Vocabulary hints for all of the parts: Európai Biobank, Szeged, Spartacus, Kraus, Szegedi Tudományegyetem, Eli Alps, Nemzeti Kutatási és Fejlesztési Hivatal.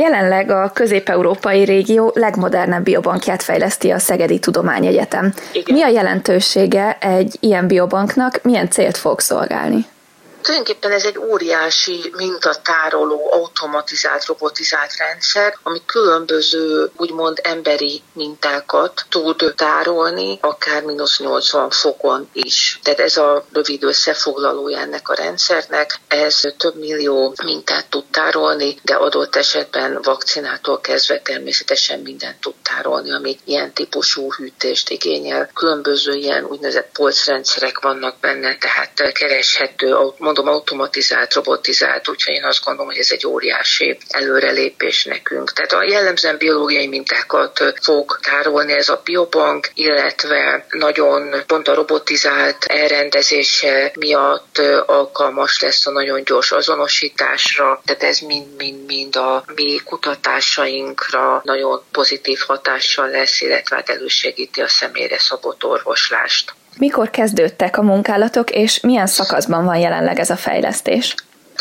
Jelenleg a közép-európai régió legmodernebb biobankját fejleszti a Szegedi Tudományegyetem. Igen. Mi a jelentősége egy ilyen biobanknak, milyen célt fog szolgálni? Tulajdonképpen ez egy óriási mintatároló, automatizált, robotizált rendszer, ami különböző, úgymond emberi mintákat tud tárolni, akár -80 fokon is. Tehát ez a rövid összefoglalója ennek a rendszernek, ez több millió mintát tud tárolni, de adott esetben vakcinától kezdve természetesen mindent tud tárolni, ami ilyen típusú hűtést igényel. Különböző ilyen úgynevezett polcrendszerek vannak benne, tehát kereshető, automatizált, robotizált, úgyhogy én azt gondolom, hogy ez egy óriási előrelépés nekünk. Tehát a jellemzően biológiai mintákat fog tárolni ez a biobank, illetve nagyon pont a robotizált elrendezése miatt alkalmas lesz a nagyon gyors azonosításra, tehát ez mind a mi kutatásainkra nagyon pozitív hatással lesz, illetve hát elősegíti a személyre szabott orvoslást. Mikor kezdődtek a munkálatok, és milyen szakaszban van jelenleg ez a fejlesztés?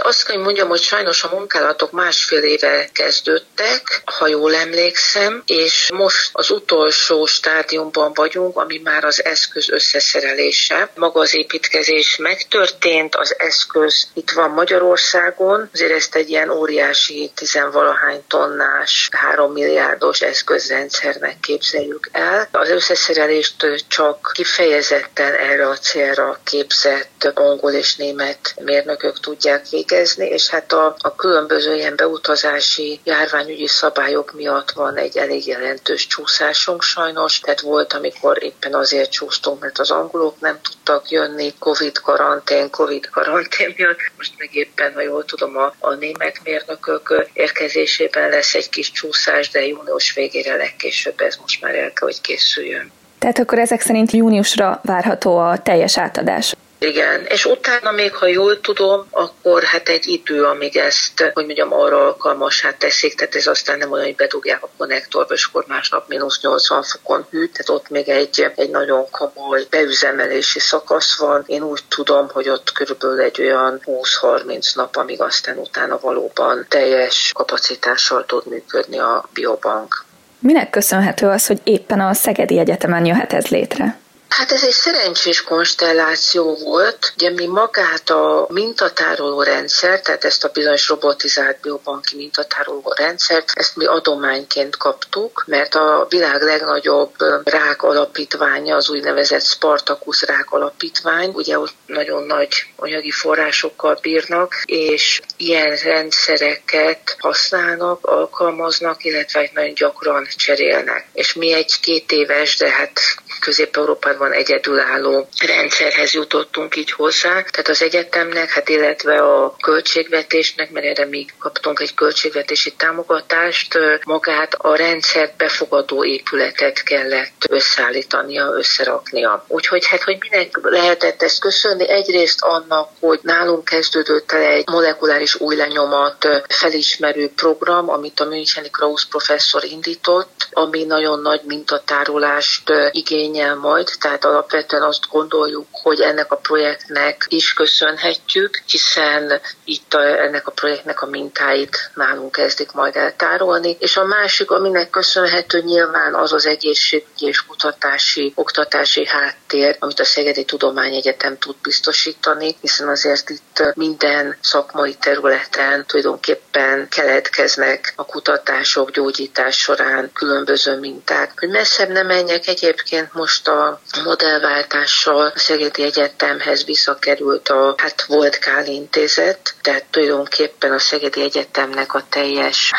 Azt kell mondjam, hogy sajnos a munkálatok 1,5 éve kezdődtek, ha jól emlékszem, és most az utolsó stádiumban vagyunk, ami már az eszköz összeszerelése. Maga az építkezés megtörtént, az eszköz itt van Magyarországon, azért ezt egy ilyen óriási 10-valahány tonnás, 3 milliárdos eszközrendszernek képzeljük el. Az összeszerelést csak kifejezetten erre a célra képzett angol és német mérnökök tudják végig. És hát a különböző ilyen beutazási, járványügyi szabályok miatt van egy elég jelentős csúszásunk sajnos, tehát volt, amikor éppen azért csúsztunk, mert az angolok nem tudtak jönni, Covid karantén miatt, most meg éppen, ha jól tudom, a német mérnökök érkezésében lesz egy kis csúszás, de június végére legkésőbb ez most már el kell, hogy készüljön. Tehát akkor ezek szerint júniusra várható a teljes átadás? Igen, és utána még, ha jól tudom, akkor hát egy idő, amíg ezt, hogy mondjam, arra alkalmassá teszik, tehát ez aztán nem olyan, hogy bedugják a konnektorba, és akkor másnap -80 fokon hűt, tehát ott még egy nagyon komoly beüzemelési szakasz van. Én úgy tudom, hogy ott körülbelül egy olyan 20-30 nap, amíg aztán utána valóban teljes kapacitással tud működni a biobank. Minek köszönhető az, hogy éppen a Szegedi Egyetemen jöhet ez létre? Hát ez egy szerencsés konstelláció volt. Ugye mi magát a mintatároló rendszer, tehát ezt a bizonyos robotizált biobanki mintatároló rendszert, ezt mi adományként kaptuk, mert a világ legnagyobb rák alapítványa, az úgynevezett Spartacus rák alapítvány, ugye ott nagyon nagy anyagi forrásokkal bírnak, és ilyen rendszereket használnak, alkalmaznak, illetve nagyon gyakran cserélnek. És mi egy 2 éves, de hát Közép-Európában egyedülálló rendszerhez jutottunk így hozzá. Tehát az egyetemnek, hát illetve a költségvetésnek, mert erre mi kaptunk egy költségvetési támogatást, magát a rendszert befogadó épületet kellett összeállítania, összeraknia. Úgyhogy hát, hogy minek lehetett ezt köszönni? Egyrészt annak, hogy nálunk kezdődött el egy molekuláris új lenyomat felismerő program, amit a müncheni Kraus professzor indított, ami nagyon nagy mintatárolást igényel majd, tehát alapvetően azt gondoljuk, hogy ennek a projektnek is köszönhetjük, hiszen itt ennek a projektnek a mintáit nálunk kezdik majd eltárolni, és a másik, aminek köszönhető nyilván az az egészségügyi és kutatási, oktatási háttér, amit a Szegedi Tudományegyetem tud biztosítani, hiszen azért itt minden szakmai területen tulajdonképpen keletkeznek a kutatások, gyógyítás során különböző minták. Hogy messzebb ne menjek, egyébként most a modellváltással a Szegedi Egyetemhez visszakerült volt Kál intézet, tehát tulajdonképpen a Szegedi Egyetemnek a teljes,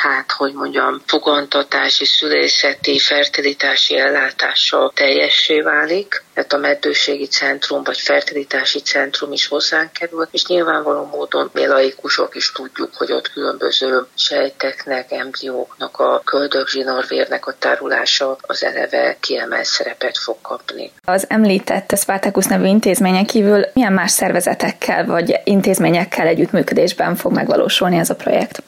fogantatási, szülészeti, fertilitási ellátása teljessé válik, tehát a meddőségi centrum vagy fertilitási centrum is hozzánk került, és nyilvánvaló módon mi laikusok is tudjuk, hogy ott különböző sejteknek, embrióknak, a köldökzsinórvérnek a tárolása az eleve kiemelt szerepet fog kapni. Az említett Spartacus nevű intézményen kívül milyen más szervezetekkel vagy intézményekkel együttműködésben fog megvalósulni ez a projekt?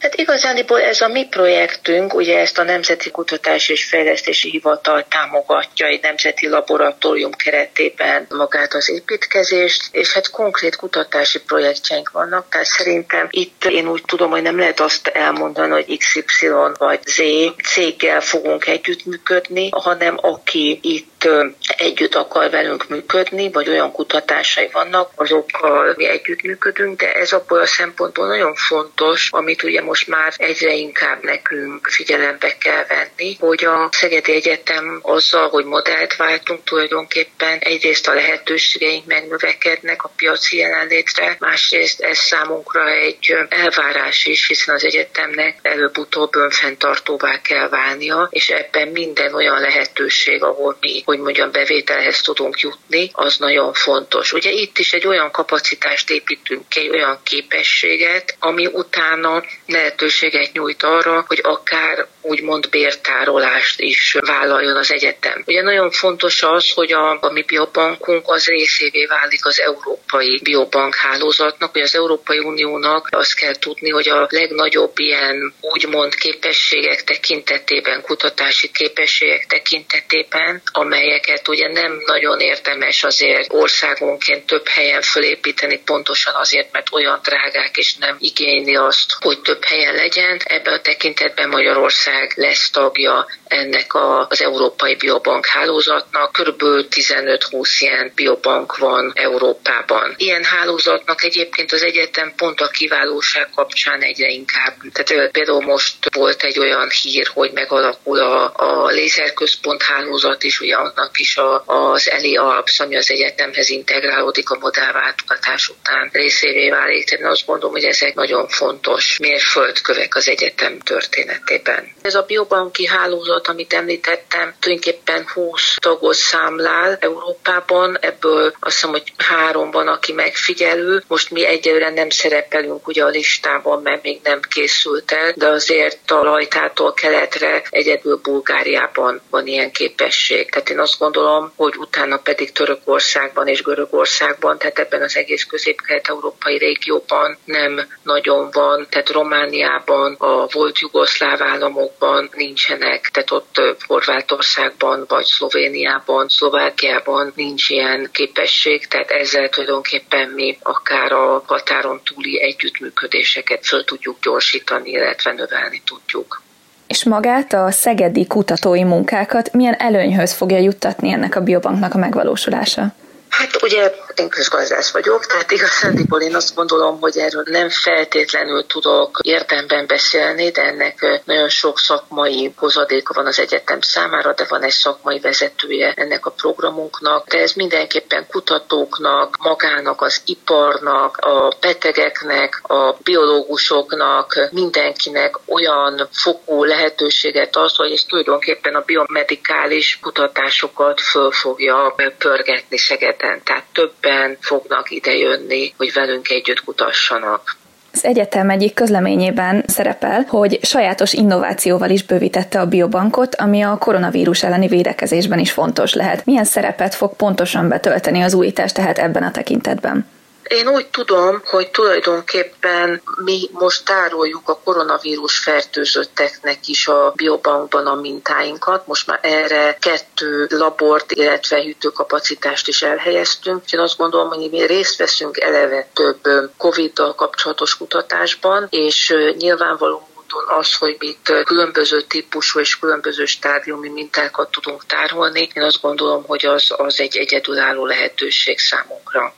Hát igazániból ez a mi projektünk, ugye ezt a Nemzeti Kutatási és Fejlesztési Hivatal támogatja egy nemzeti laboratórium keretében magát az építkezést, és hát konkrét kutatási projektjeink vannak, tehát szerintem itt én úgy tudom, hogy nem lehet azt elmondani, hogy XY vagy Z céggel fogunk együttműködni, hanem aki itt együtt akar velünk működni, vagy olyan kutatásai vannak, azokkal mi együttműködünk, de ez abból a szempontból nagyon fontos, amit ugye most már egyre inkább nekünk figyelembe kell venni, hogy a Szegedi Egyetem azzal, hogy modellt váltunk tulajdonképpen, egyrészt a lehetőségeink megnövekednek a piaci jelenlétre, másrészt ez számunkra egy elvárás is, hiszen az egyetemnek előbb-utóbb önfenntartóvá kell válnia, és ebben minden olyan lehetőség, ahol mi, hogy mondjam, bevételhez tudunk jutni, az nagyon fontos. Ugye itt is egy olyan kapacitást építünk ki, olyan képességet, ami utána lehetőséget nyújt arra, hogy akár úgymond bértárolást is vállaljon az egyetem. Ugye nagyon fontos az, hogy a mi biobankunk az részévé válik az Európai Biobank hálózatnak, hogy az Európai Uniónak azt kell tudni, hogy a legnagyobb ilyen úgymond képességek tekintetében, kutatási képességek tekintetében, amelyeket ugye nem nagyon érdemes azért országonként több helyen fölépíteni, pontosan azért, mert olyan drágák és nem igényli azt, hogy több helyen legyen. Ebben a tekintetben Magyarország lesz tagja ennek az Európai Biobank hálózatnak. Körülbelül 15-20 ilyen biobank van Európában. Ilyen hálózatnak egyébként az egyetem pont a kiválóság kapcsán egyre inkább. Tehát például most volt egy olyan hír, hogy megalakul a lézerközpont hálózat is, ugye annak is az Eli Alps, ami az egyetemhez integrálódik a modellváltozás után részévé válik. Én azt gondolom, hogy ezek nagyon fontos mérföldkövek az egyetem történetében. Ez a biobanki hálózat, amit említettem, tulajdonképpen 20 tagot számlál Európában, ebből azt hiszem, hogy 3 van, aki megfigyelő. Most mi egyelőre nem szerepelünk ugye a listában, mert még nem készült el, de azért a Rajtától keletre egyedül Bulgáriában van ilyen képesség. Tehát én azt gondolom, hogy utána pedig Törökországban és Görögországban, tehát ebben az egész közép-kelet-európai régióban nem nagyon van, tehát Romániában, a volt jugoszláv államokban nincsenek, tehát ott Horvátországban vagy Szlovéniában, Szlovákiában nincs ilyen képesség, tehát ezzel tulajdonképpen mi akár a határon túli együttműködéseket föl tudjuk gyorsítani, illetve növelni tudjuk. És magát a szegedi kutatói munkákat milyen előnyhöz fogja juttatni ennek a biobanknak a megvalósulása? Hát ugye én közgazdász vagyok, tehát igazándiból én azt gondolom, hogy erről nem feltétlenül tudok érdemben beszélni, de ennek nagyon sok szakmai hozadéka van az egyetem számára, de van egy szakmai vezetője ennek a programunknak, de ez mindenképpen kutatóknak, magának, az iparnak, a betegeknek, a biológusoknak, mindenkinek olyan fokú lehetőséget ad, hogy ez tulajdonképpen a biomedikális kutatásokat föl fogja pörgetni Szegeden. Tehát többen fognak idejönni, hogy velünk együtt kutassanak. Az egyetem egyik közleményében szerepel, hogy sajátos innovációval is bővítette a biobankot, ami a koronavírus elleni védekezésben is fontos lehet. Milyen szerepet fog pontosan betölteni az újítás tehát ebben a tekintetben? Én úgy tudom, hogy tulajdonképpen mi most tároljuk a koronavírus fertőzötteknek is a biobankban a mintáinkat. Most már erre 2 labort, illetve hűtőkapacitást is elhelyeztünk. Én azt gondolom, hogy mi részt veszünk eleve több COVID-dal kapcsolatos kutatásban, és nyilvánvalóan az, hogy itt különböző típusú és különböző stádiumi mintákat tudunk tárolni, én azt gondolom, hogy az egy egyedülálló lehetőség számunkra.